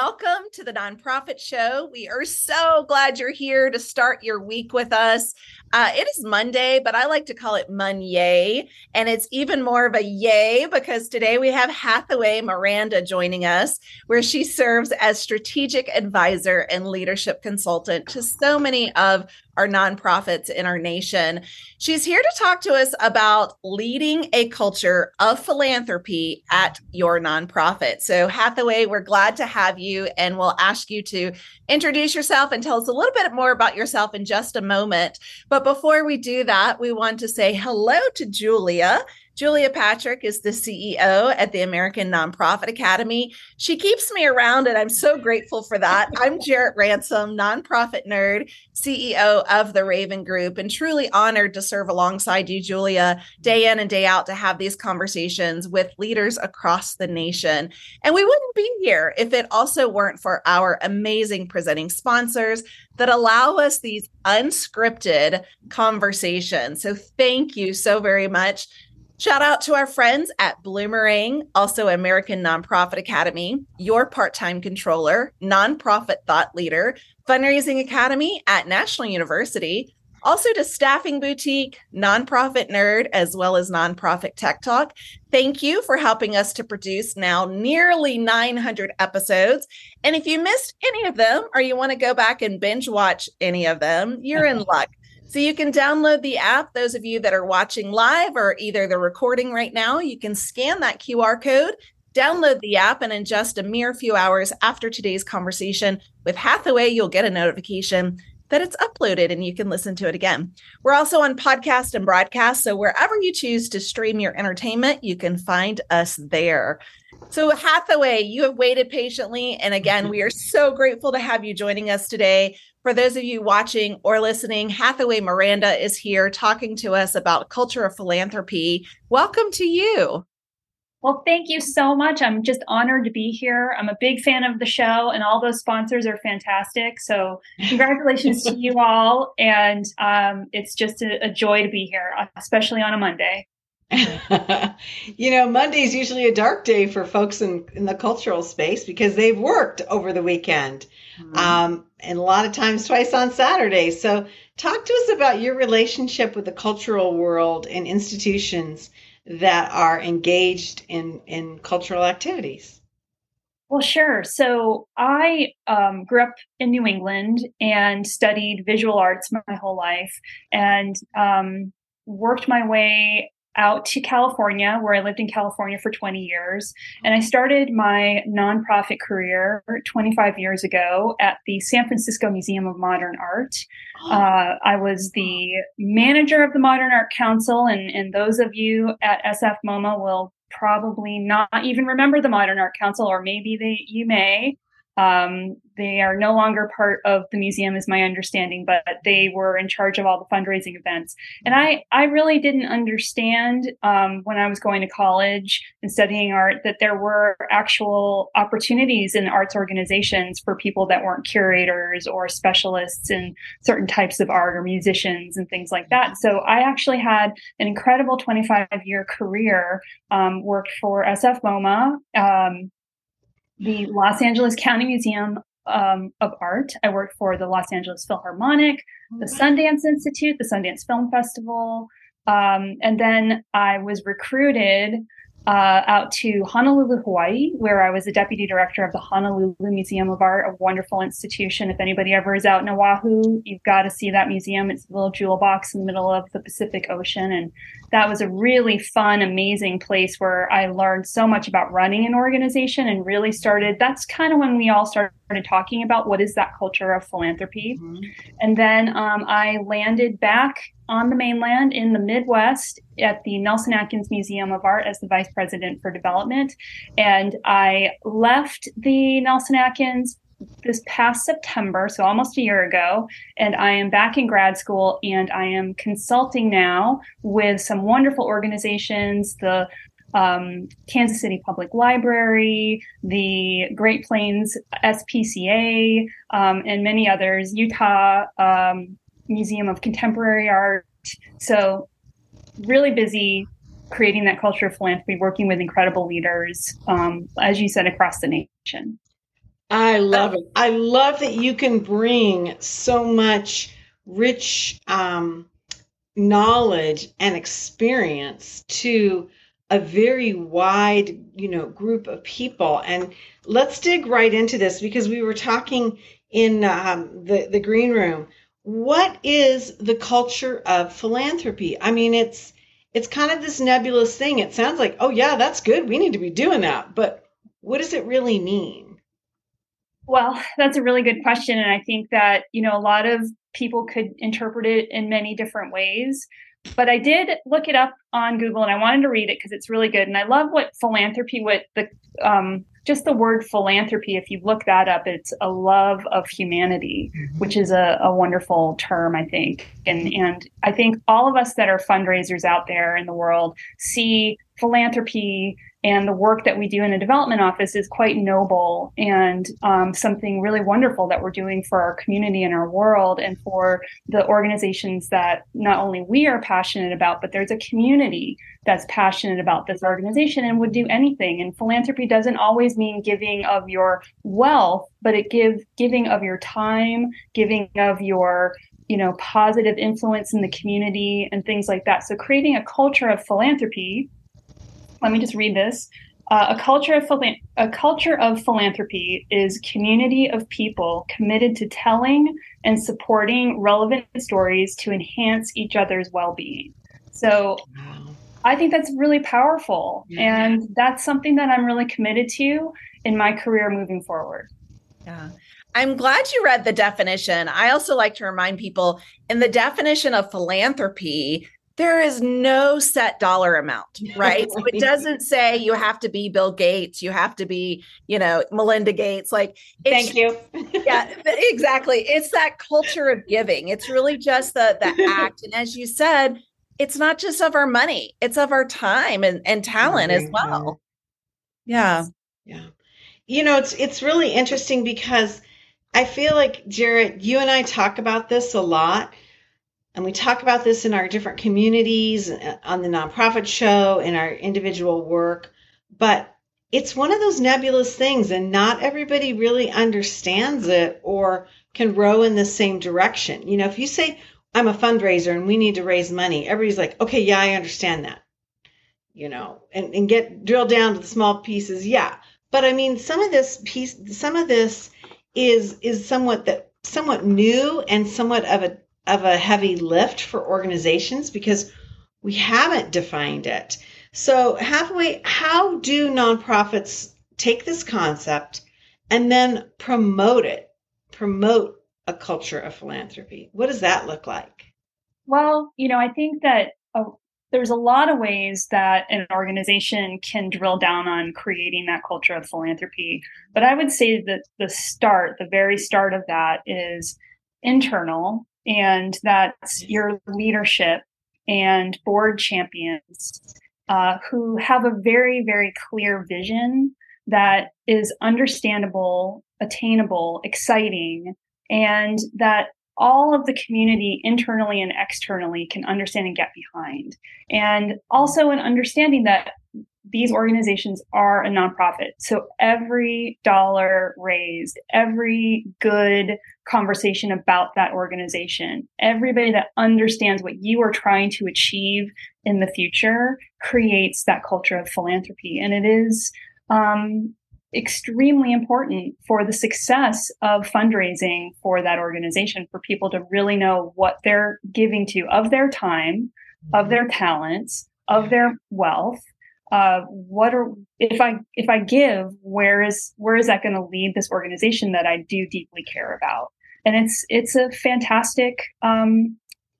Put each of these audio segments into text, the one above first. Welcome to the Nonprofit Show. We are so glad you're here to start your week with us. It is Monday, but I like to call it Mun-yay, and it's even more of a yay because today we have Hathaway Miranda joining us, where she serves as strategic advisor and leadership consultant to so many of our nonprofits in our nation. She's here to talk to us about leading a culture of philanthropy at your nonprofit. So Hathaway, we're glad to have you, and we'll ask you to introduce yourself and tell us a little bit more about yourself in just a moment. But before we do that, we want to say hello to Julia. Julia Patrick is the CEO at the American Nonprofit Academy. She keeps me around, and I'm so grateful for that. I'm Jarrett Ransom, Nonprofit Nerd, CEO of the Raven Group, and truly honored to serve alongside you, Julia, day in and day out to have these conversations with leaders across the nation. And we wouldn't be here if it also weren't for our amazing presenting sponsors that allow us these unscripted conversations. So thank you so very much. Shout out to our friends at Bloomerang, also American Nonprofit Academy, your part-time controller, nonprofit thought leader, fundraising academy at National University, also to Staffing Boutique, Nonprofit Nerd, as well as Nonprofit Tech Talk. Thank you for helping us to produce now nearly 900 episodes. And if you missed any of them or you want to go back and binge watch any of them, you're in luck. So you can download the app. Those of you that are watching live or either the recording right now, you can scan that QR code, download the app, and in just a mere few hours after today's conversation with Hathaway, you'll get a notification that it's uploaded and you can listen to it again. We're also on podcast and broadcast, so wherever you choose to stream your entertainment, you can find us there. So Hathaway, you have waited patiently, and again, we are so grateful to have you joining us today. For those of you watching or listening, Hathaway Miranda is here talking to us about culture of philanthropy. Welcome to you. Well, thank you so much. I'm just honored to be here. I'm a big fan of the show, and all those sponsors are fantastic. So congratulations to you all. And it's just a joy to be here, especially on a Monday. You know, Monday is usually a dark day for folks in the cultural space because they've worked over the weekend, and a lot of times twice on Saturday. So talk to us about your relationship with the cultural world and institutions that are engaged in cultural activities. Well, sure. So I grew up in New England and studied visual arts my whole life, and worked my way out to California, where I lived in California for 20 years. And I started my nonprofit career 25 years ago at the San Francisco Museum of Modern Art. I was the manager of the Modern Art Council, and those of you at SF MoMA will probably not even remember the Modern Art Council, or maybe you may. They are no longer part of the museum, is my understanding, but they were in charge of all the fundraising events. And I really didn't understand when I was going to college and studying art that there were actual opportunities in arts organizations for people that weren't curators or specialists in certain types of art or musicians and things like that. So I actually had an incredible 25-year career, worked for SF MoMA, the Los Angeles County Museum of Art. I worked for the Los Angeles Philharmonic, the Sundance Institute, the Sundance Film Festival. And then I was recruited out to Honolulu, Hawaii, where I was the deputy director of the Honolulu Museum of Art, a wonderful institution. If anybody ever is out in Oahu, you've got to see that museum. It's a little jewel box in the middle of the Pacific Ocean. And that was a really fun, amazing place where I learned so much about running an organization and really started. That's kind of when we all started talking about what is that culture of philanthropy. And then I landed back on the mainland in the Midwest at the Nelson-Atkins Museum of Art as the vice president for development. And I left the Nelson-Atkins this past September, so almost a year ago, and I am back in grad school, and I am consulting now with some wonderful organizations, the Kansas City Public Library, the Great Plains SPCA, and many others, Utah Museum of Contemporary Art. So really busy creating that culture of philanthropy, working with incredible leaders, as you said, across the nation. I love it. I love that you can bring so much rich knowledge and experience to a very wide, you know, group of people. And let's dig right into this, because we were talking in the green room. What is the culture of philanthropy? I mean, it's kind of this nebulous thing. It sounds like, oh yeah, that's good, we need to be doing that. But what does it really mean? Well, that's a really good question. And I think that, you know, a lot of people could interpret it in many different ways. But I did look it up on Google, and I wanted to read it because it's really good. And I love what philanthropy, what the just the word philanthropy, if you look that up, it's a love of humanity, which is a wonderful term, I think. And I think all of us that are fundraisers out there in the world see philanthropy and the work that we do in the development office is quite noble and something really wonderful that we're doing for our community and our world, and for the organizations that not only we are passionate about, but there's a community that's passionate about this organization and would do anything. And philanthropy doesn't always mean giving of your wealth, but it giving of your time, giving of your, you know, positive influence in the community and things like that. So creating a culture of philanthropy. Let me just read this. A culture of philanthropy is community of people committed to telling and supporting relevant stories to enhance each other's well-being. So I think that's really powerful. Yeah. And that's something that I'm really committed to in my career moving forward. Yeah. I'm glad you read the definition. I also like to remind people, in the definition of philanthropy, there is no set dollar amount, right? So it doesn't say you have to be Bill Gates, you have to be, you know, Melinda Gates. Like, thank you. Yeah, exactly. It's that culture of giving. It's really just the act. And as you said, it's not just of our money, it's of our time and talent as well. Yeah. Yeah. You know, it's really interesting because I feel like, Jarrett, you and I talk about this a lot. And we talk about this in our different communities, on the Nonprofit Show, in our individual work. But it's one of those nebulous things, and not everybody really understands it or can row in the same direction. You know, if you say, I'm a fundraiser and we need to raise money, everybody's like, okay, yeah, I understand that, you know, and get drilled down to the small pieces. Yeah. But I mean, some of this is somewhat new and somewhat of a heavy lift for organizations because we haven't defined it. So Hathaway, how do nonprofits take this concept and then promote a culture of philanthropy? What does that look like? Well, you know, I think that there's a lot of ways that an organization can drill down on creating that culture of philanthropy. But I would say that the very start of that is internal. And that's your leadership and board champions who have a very, very clear vision that is understandable, attainable, exciting, and that all of the community internally and externally can understand and get behind. And also an understanding that these organizations are a nonprofit. So every dollar raised, every good conversation about that organization, everybody that understands what you are trying to achieve in the future creates that culture of philanthropy. And it is extremely important for the success of fundraising for that organization, for people to really know what they're giving to of their time, of their talents, of their wealth. If I give, where is that going to lead this organization that I do deeply care about? And it's a fantastic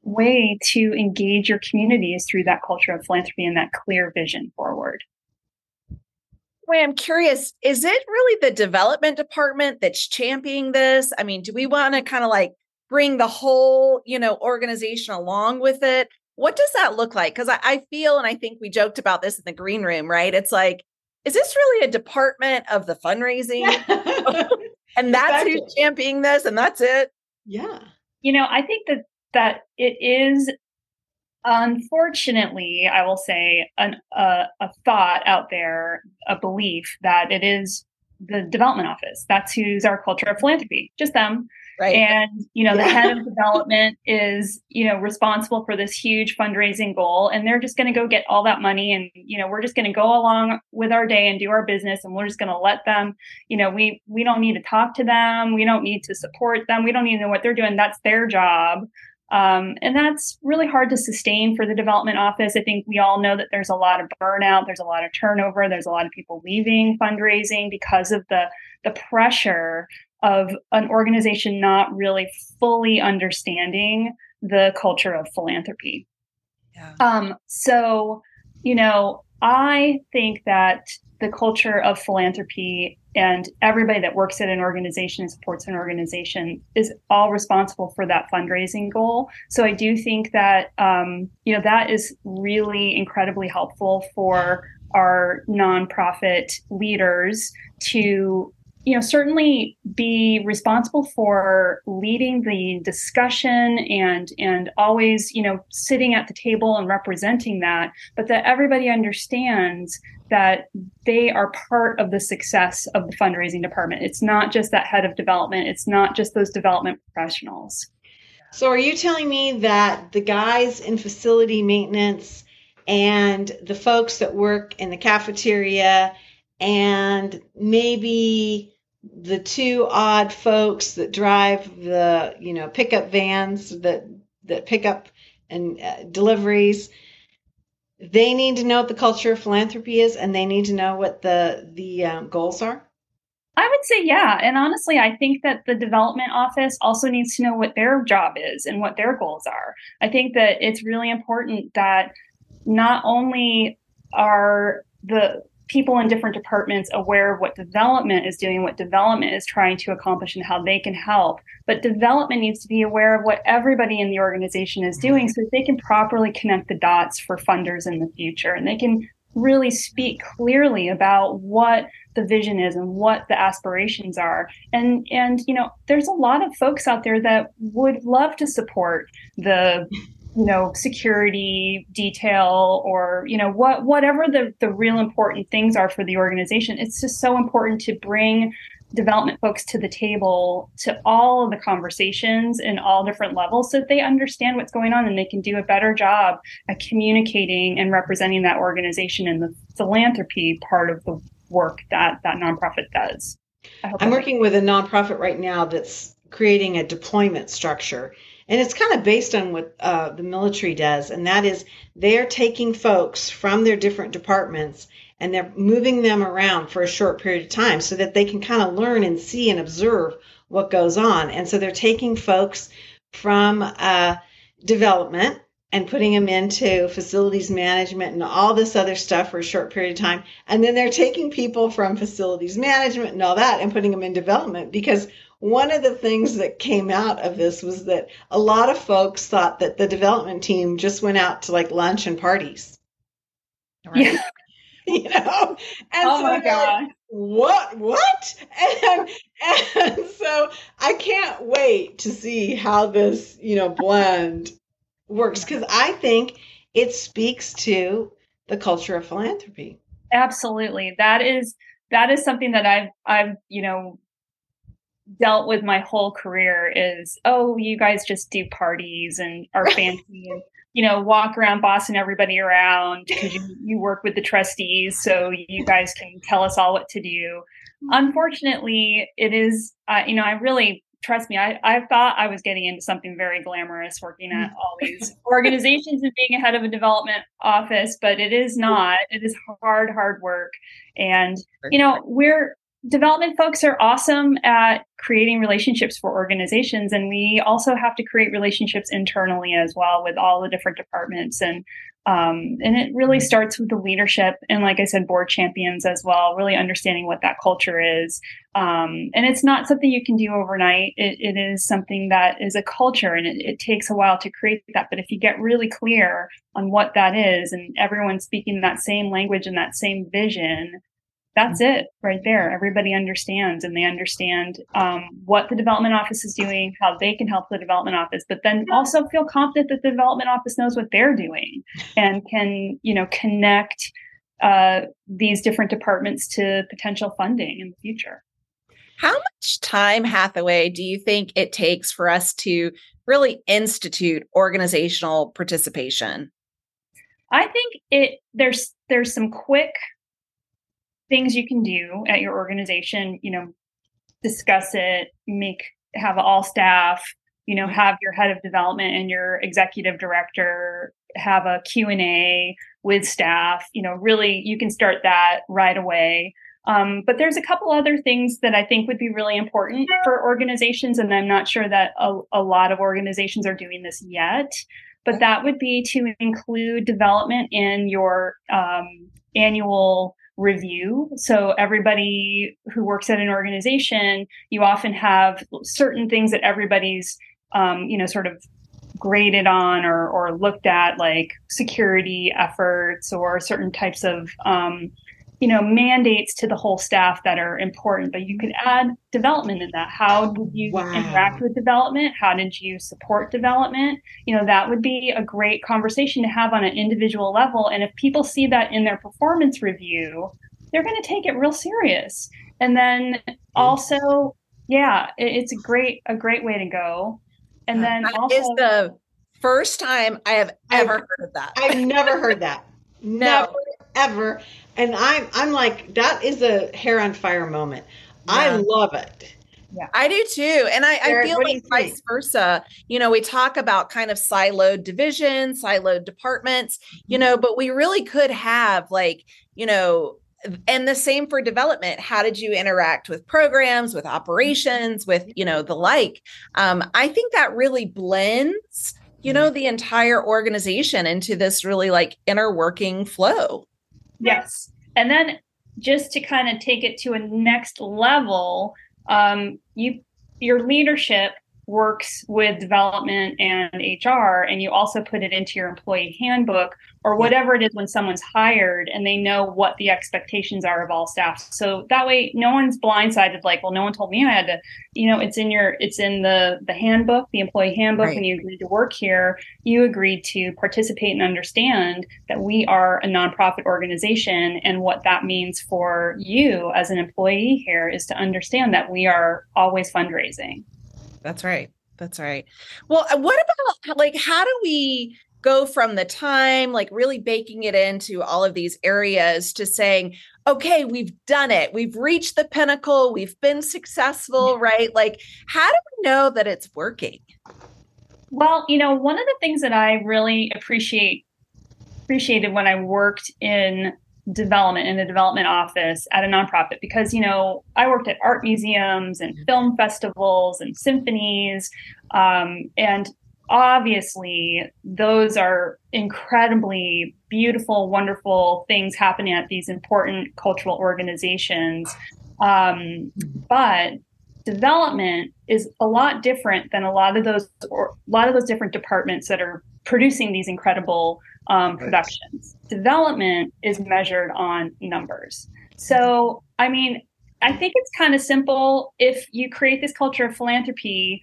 way to engage your communities through that culture of philanthropy and that clear vision forward. Wait, I'm curious, is it really the development department that's championing this? I mean, do we want to kind of like bring the whole, you know, organization along with it? What does that look like? Because I feel, and I think we joked about this in the green room, right? It's like, is this really a department of the fundraising? And that's exactly who's championing this, and that's it. Yeah. You know, I think that it is, unfortunately, I will say, a thought out there, a belief that it is the development office. That's who's our culture of philanthropy, just them. Right. And, you know, the head of development is, you know, responsible for this huge fundraising goal. And they're just going to go get all that money. And, you know, we're just going to go along with our day and do our business. And we're just going to let them, you know, we don't need to talk to them. We don't need to support them. We don't need to know what they're doing. That's their job. And that's really hard to sustain for the development office. I think we all know that there's a lot of burnout. There's a lot of turnover. There's a lot of people leaving fundraising because of the pressure of an organization not really fully understanding the culture of philanthropy. Yeah. So, you know, I think that the culture of philanthropy and everybody that works at an organization and supports an organization is all responsible for that fundraising goal. So I do think that, you know, that is really incredibly helpful for our nonprofit leaders to, you know, certainly be responsible for leading the discussion and always, you know, sitting at the table and representing that, but that everybody understands that they are part of the success of the fundraising department. It's not just that head of development. It's not just those development professionals. So are you telling me that the guys in facility maintenance and the folks that work in the cafeteria and maybe the two odd folks that drive the, you know, pickup vans that pick up and deliveries, they need to know what the culture of philanthropy is, and they need to know what the goals are? I would say, yeah. And honestly, I think that the development office also needs to know what their job is and what their goals are. I think that it's really important that not only are the people in different departments aware of what development is doing, what development is trying to accomplish and how they can help. But development needs to be aware of what everybody in the organization is doing so that they can properly connect the dots for funders in the future. And they can really speak clearly about what the vision is and what the aspirations are. And you know, there's a lot of folks out there that would love to support the you know, security detail or, you know, whatever the real important things are for the organization. It's just so important to bring development folks to the table, to all of the conversations in all different levels so that they understand what's going on and they can do a better job at communicating and representing that organization and the philanthropy part of the work that that nonprofit does. I'm working with a nonprofit right now that's creating a deployment structure. And it's kind of based on what the military does. And that is they're taking folks from their different departments and they're moving them around for a short period of time so that they can kind of learn and see and observe what goes on. And so they're taking folks from development and putting them into facilities management and all this other stuff for a short period of time. And then they're taking people from facilities management and all that and putting them in development, because one of the things that came out of this was that a lot of folks thought that the development team just went out to like lunch and parties. Right? Yeah. You know? And oh so my God. Like, what? And so I can't wait to see how this, you know, blend works, because I think it speaks to the culture of philanthropy. Absolutely. That is something that I've, you know, dealt with my whole career is, oh, you guys just do parties and are fancy and, you know, walk around bossing everybody around because you work with the trustees. So you guys can tell us all what to do. Unfortunately, it is, you know, I really, trust me, I thought I was getting into something very glamorous working at all these organizations and being a head of a development office, but it is not. It is hard work. And, you know, development folks are awesome at creating relationships for organizations, and we also have to create relationships internally as well with all the different departments. And it really starts with the leadership and, like I said, board champions as well, really understanding what that culture is. And it's not something you can do overnight. It is something that is a culture, and it takes a while to create that. But if you get really clear on what that is and everyone speaking that same language and that same vision, that's it right there. Everybody understands, and they understand what the development office is doing, how they can help the development office, but then also feel confident that the development office knows what they're doing and can, you know, connect these different departments to potential funding in the future. How much time, Hathaway, do you think it takes for us to really institute organizational participation? I think there's some quick things you can do at your organization, you know, discuss it, have all staff, you know, have your head of development and your executive director have a Q&A with staff, you know, really you can start that right away. But there's a couple other things that I think would be really important for organizations. And I'm not sure that a lot of organizations are doing this yet, but that would be to include development in your annual review. So everybody who works at an organization, you often have certain things that everybody's, you know, sort of graded on or looked at, like security efforts or certain types of, you know, mandates to the whole staff that are important, but you could add development in that. How did you interact with development? How did you support development? You know, that would be a great conversation to have on an individual level. And if people see that in their performance review, they're going to take it real serious. And then also, yeah, it's a great way to go. And then that also is the first time I have ever heard of that. I've never heard that. No. Never, ever. And I'm like, that is a hair on fire moment. Yeah. I love it. Yeah, I do too. And I feel like vice versa. You know, we talk about kind of siloed divisions, siloed departments, you know, but we really could have like, you know, and the same for development. How did you interact with programs, with operations, with, you know, the like? I think that really blends, you know, the entire organization into this really like inner working flow. Yes. And then just to kind of take it to a next level, your leadership works with development and HR, and you also put it into your employee handbook or whatever it is when someone's hired and they know what the expectations are of all staff. So that way, no one's blindsided, like, well, no one told me I had to, you know, it's in the handbook, the employee handbook. Right. When you agreed to work here, you agreed to participate and understand that we are a nonprofit organization, and what that means for you as an employee here is to understand that we are always fundraising. That's right. That's right. Well, what about like, how do we go from the time, like really baking it into all of these areas to saying, okay, we've done it. We've reached the pinnacle. We've been successful, right? Like, how do we know that it's working? Well, you know, one of the things that I really appreciated when I worked in development in the development office at a nonprofit, because, you know, I worked at art museums and film festivals and symphonies. And obviously those are incredibly beautiful, wonderful things happening at these important cultural organizations. But development is a lot different than a lot of those different departments that are producing these incredible productions. Development is measured on numbers. So, I mean, I think it's kind of simple. If you create this culture of philanthropy,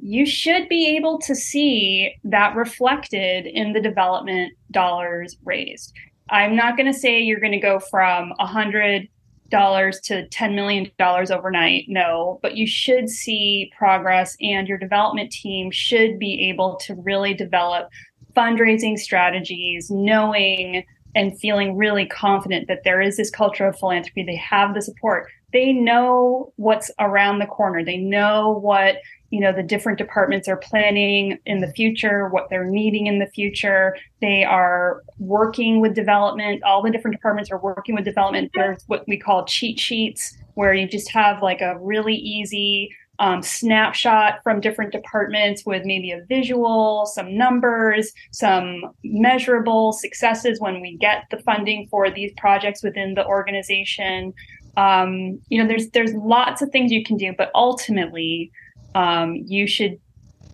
you should be able to see that reflected in the development dollars raised. I'm not going to say you're going to go from $100 to $10 million overnight. No, but you should see progress, and your development team should be able to really develop fundraising strategies, knowing and feeling really confident that there is this culture of philanthropy. They have the support. They know what's around the corner. They know what, you know, the different departments are planning in the future, what they're needing in the future. They are working with development. All the different departments are working with development. There's what we call cheat sheets, where you just have like a really easy snapshot from different departments with maybe a visual, some numbers, some measurable successes when we get the funding for these projects within the organization. You know, there's lots of things you can do, but ultimately, an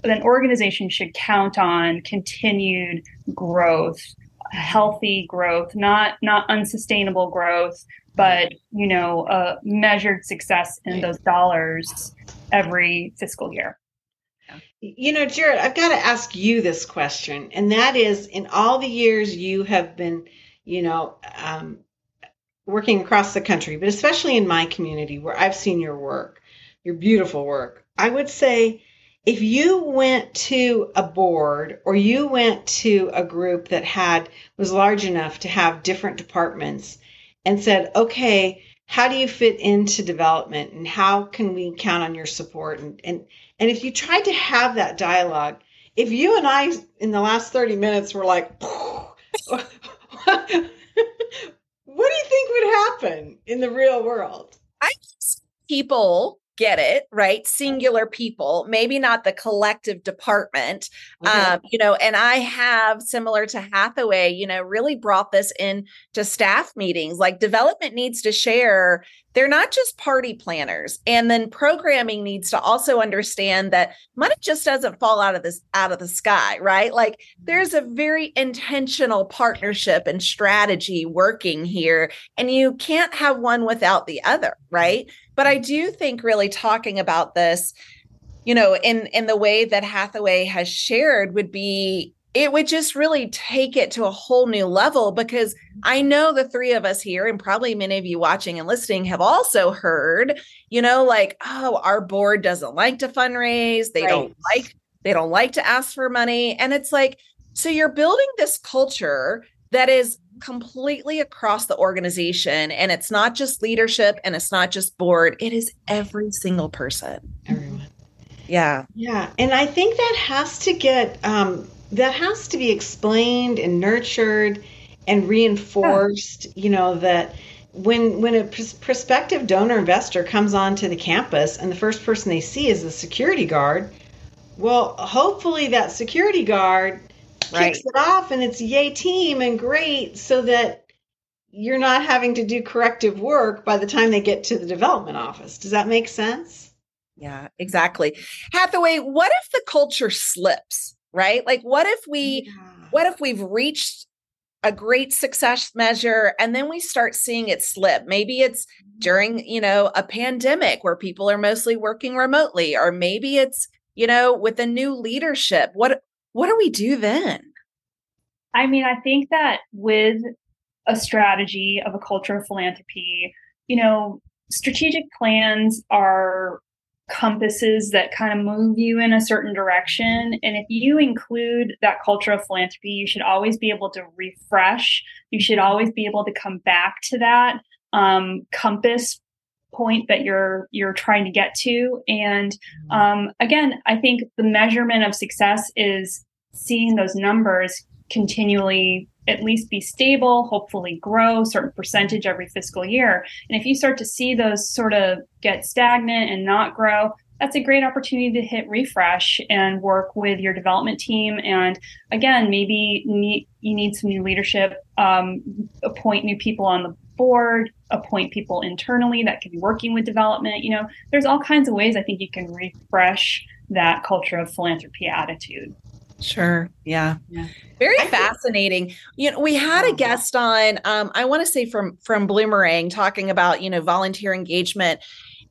organization should count on continued growth, healthy growth, not unsustainable growth, but, you know, measured success in those dollars every fiscal year. You know, Jarrett, I've got to ask you this question, and that is, in all the years you have been, you know, working across the country, but especially in my community where I've seen your work, your beautiful work, I would say if you went to a board or you went to a group that was large enough to have different departments and said, okay, how do you fit into development and how can we count on your support? And if you tried to have that dialogue, if you and I in the last 30 minutes were like, what do you think would happen in the real world? I guess people get it, right? Singular people, maybe not the collective department, mm-hmm. And I have, similar to Hathaway, really brought this in to staff meetings, like development needs to share. They're not just party planners. And then programming needs to also understand that money just doesn't fall out of the sky, right? Like there's a very intentional partnership and strategy working here, and you can't have one without the other, right? But I do think really talking about this, in the way that Hathaway has shared would just really take it to a whole new level, because I know the three of us here and probably many of you watching and listening have also heard, our board doesn't like to fundraise. They don't like to ask for money. And it's like, so you're building this culture that is completely across the organization. And it's not just leadership and it's not just board. It is every single person. Everyone. Yeah. Yeah. And I think that has to get, that has to be explained and nurtured and reinforced, that when a prospective donor investor comes onto the campus and the first person they see is the security guard, well, hopefully that security guard kicks it off and it's yay team and great, so that you're not having to do corrective work by the time they get to the development office. Does that make sense? Yeah, exactly. Hathaway, what if the culture slips? Right? Like what if we've reached a great success measure and then we start seeing it slip? Maybe it's during, a pandemic where people are mostly working remotely, or maybe it's, with a new leadership. What do we do then? I mean, I think that with a strategy of a culture of philanthropy, strategic plans are compasses that kind of move you in a certain direction. And if you include that culture of philanthropy, you should always be able to refresh. You should always be able to come back to that compass point that you're trying to get to. And again, I think the measurement of success is seeing those numbers continually at least be stable, hopefully grow a certain percentage every fiscal year. And if you start to see those sort of get stagnant and not grow, that's a great opportunity to hit refresh and work with your development team. And again, maybe you need some new leadership, appoint new people on the board, appoint people internally that can be working with development. There's all kinds of ways I think you can refresh that culture of philanthropy attitude. Sure. Yeah. Very fascinating. We had a guest on, I want to say from Bloomerang, talking about, volunteer engagement.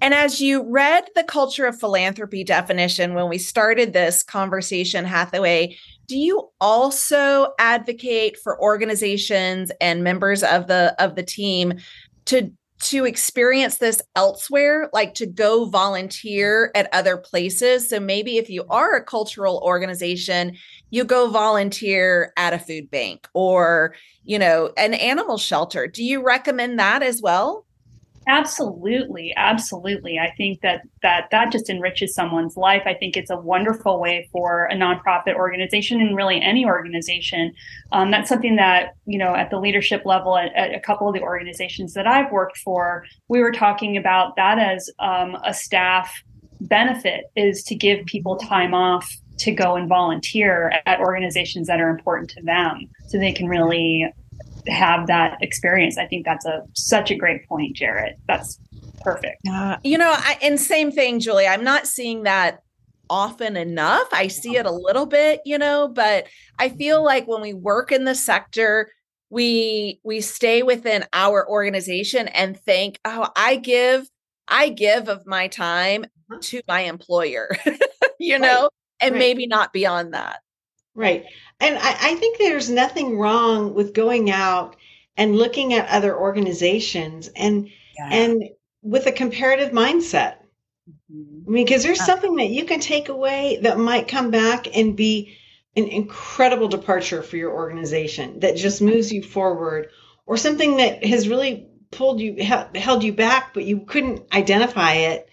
And as you read the culture of philanthropy definition, when we started this conversation, Hathaway, do you also advocate for organizations and members of the team to experience this elsewhere, like to go volunteer at other places? So maybe if you are a cultural organization, you go volunteer at a food bank or, an animal shelter. Do you recommend that as well? Absolutely. Absolutely. I think that just enriches someone's life. I think it's a wonderful way for a nonprofit organization, and really any organization. That's something that, at the leadership level at a couple of the organizations that I've worked for, we were talking about that as a staff benefit, is to give people time off to go and volunteer at organizations that are important to them, so they can really have that experience. I think that's such a great point, Jarrett. That's perfect. And same thing, Julia. I'm not seeing that often enough. I see it a little bit, but I feel like when we work in the sector, we stay within our organization and think, I give of my time to my employer, and maybe not beyond that. Right. And I think there's nothing wrong with going out and looking at other organizations and with a comparative mindset. Mm-hmm. I mean, because there's something that you can take away that might come back and be an incredible departure for your organization that just moves you forward, or something that has really pulled you, held you back, but you couldn't identify it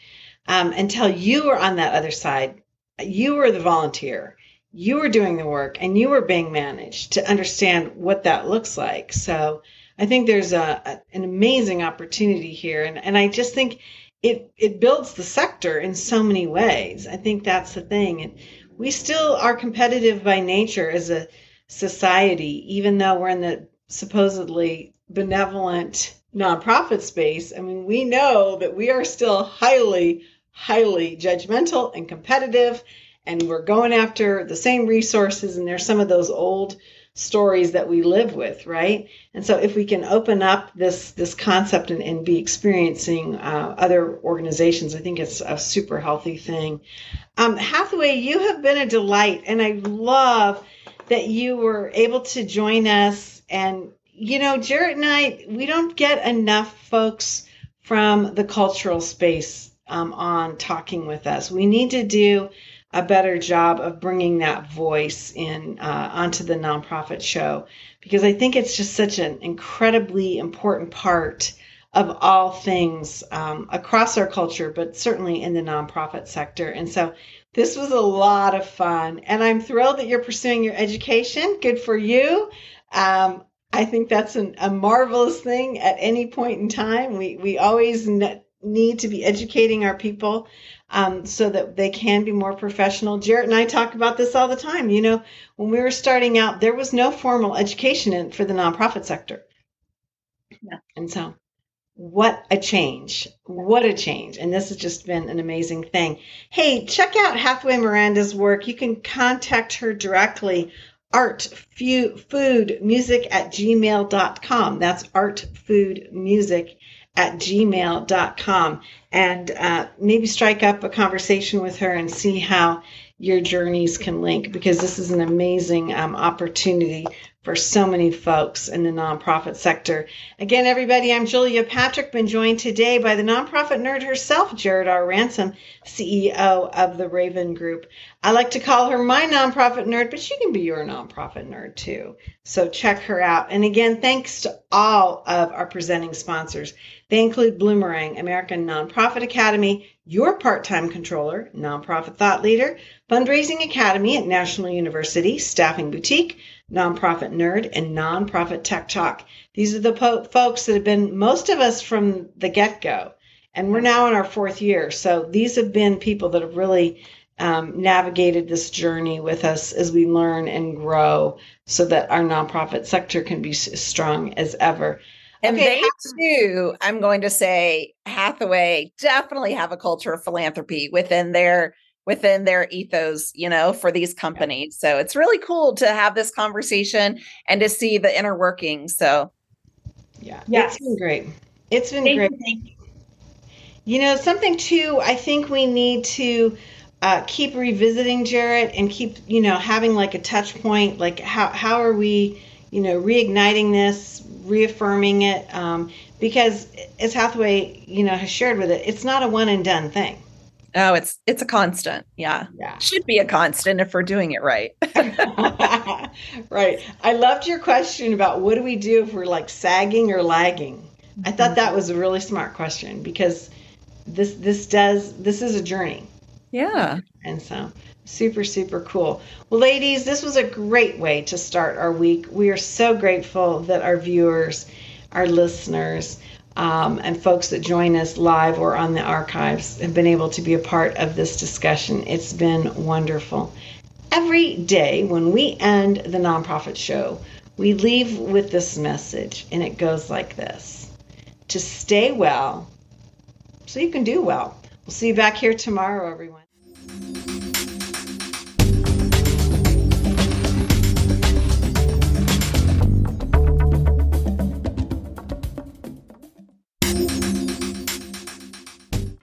until you were on that other side. You were the volunteer, you were doing the work, and you were being managed to understand what that looks like. So I think there's an amazing opportunity here. And I just think it builds the sector in so many ways. I think that's the thing. And we still are competitive by nature as a society, even though we're in the supposedly benevolent nonprofit space. I mean, we know that we are still highly, highly judgmental and competitive, and we're going after the same resources. And there's some of those old stories that we live with, right? And so if we can open up this concept and be experiencing other organizations, I think it's a super healthy thing. Hathaway, you have been a delight, and I love that you were able to join us. And, you know, Jarrett and I, we don't get enough folks from the cultural space on talking with us. We need to do a better job of bringing that voice in onto the Nonprofit Show, because I think it's just such an incredibly important part of all things across our culture, but certainly in the nonprofit sector. And so this was a lot of fun, and I'm thrilled that you're pursuing your education. Good for you. I think that's a marvelous thing at any point in time. We always need to be educating our people so that they can be more professional. Jarrett and I talk about this all the time. You know, when we were starting out, there was no formal education for the nonprofit sector. Yeah. And so what a change. What a change. And this has just been an amazing thing. Hey, check out Hathaway Miranda's work. You can contact her directly, artfoodmusic@gmail.com. That's artfoodmusic@gmail.com, and maybe strike up a conversation with her and see how your journeys can link, because this is an amazing opportunity for so many folks in the nonprofit sector. Again, everybody, I'm Julia Patrick, been joined today by the nonprofit nerd herself, Jarrett R. Ransom, CEO of the Raven Group. I like to call her my nonprofit nerd, but she can be your nonprofit nerd too. So check her out. And again, thanks to all of our presenting sponsors. They include Bloomerang, American Nonprofit Academy, your part-time controller, nonprofit thought leader, Fundraising Academy at National University, Staffing Boutique, Nonprofit Nerd, and Nonprofit Tech Talk. These are the folks that have been most of us from the get-go, and we're now in our fourth year. So these have been people that have really navigated this journey with us as we learn and grow so that our nonprofit sector can be as strong as ever. And okay, they too, I'm going to say, Hathaway definitely have a culture of philanthropy within their ethos, you know, for these companies. So it's really cool to have this conversation and to see the inner working. So yeah. It's been great. Thank you. You know, something too, I think we need to keep revisiting, Jarrett, and keep, you know, having like a touch point, like how are we, you know, reigniting this, reaffirming it, because as Hathaway, you know, has shared with it, it's not a one and done thing. Oh, it's a constant. Yeah. Should be a constant if we're doing it right. Right. I loved your question about what do we do if we're like sagging or lagging. Mm-hmm. I thought that was a really smart question, because this is a journey. Yeah. And so super, super cool. Well, ladies, this was a great way to start our week. We are so grateful that our viewers, our listeners, and folks that join us live or on the archives have been able to be a part of this discussion. It's been wonderful. Every day when we end the Nonprofit Show, we leave with this message, and it goes like this: to stay well so you can do well. We'll see you back here tomorrow, everyone.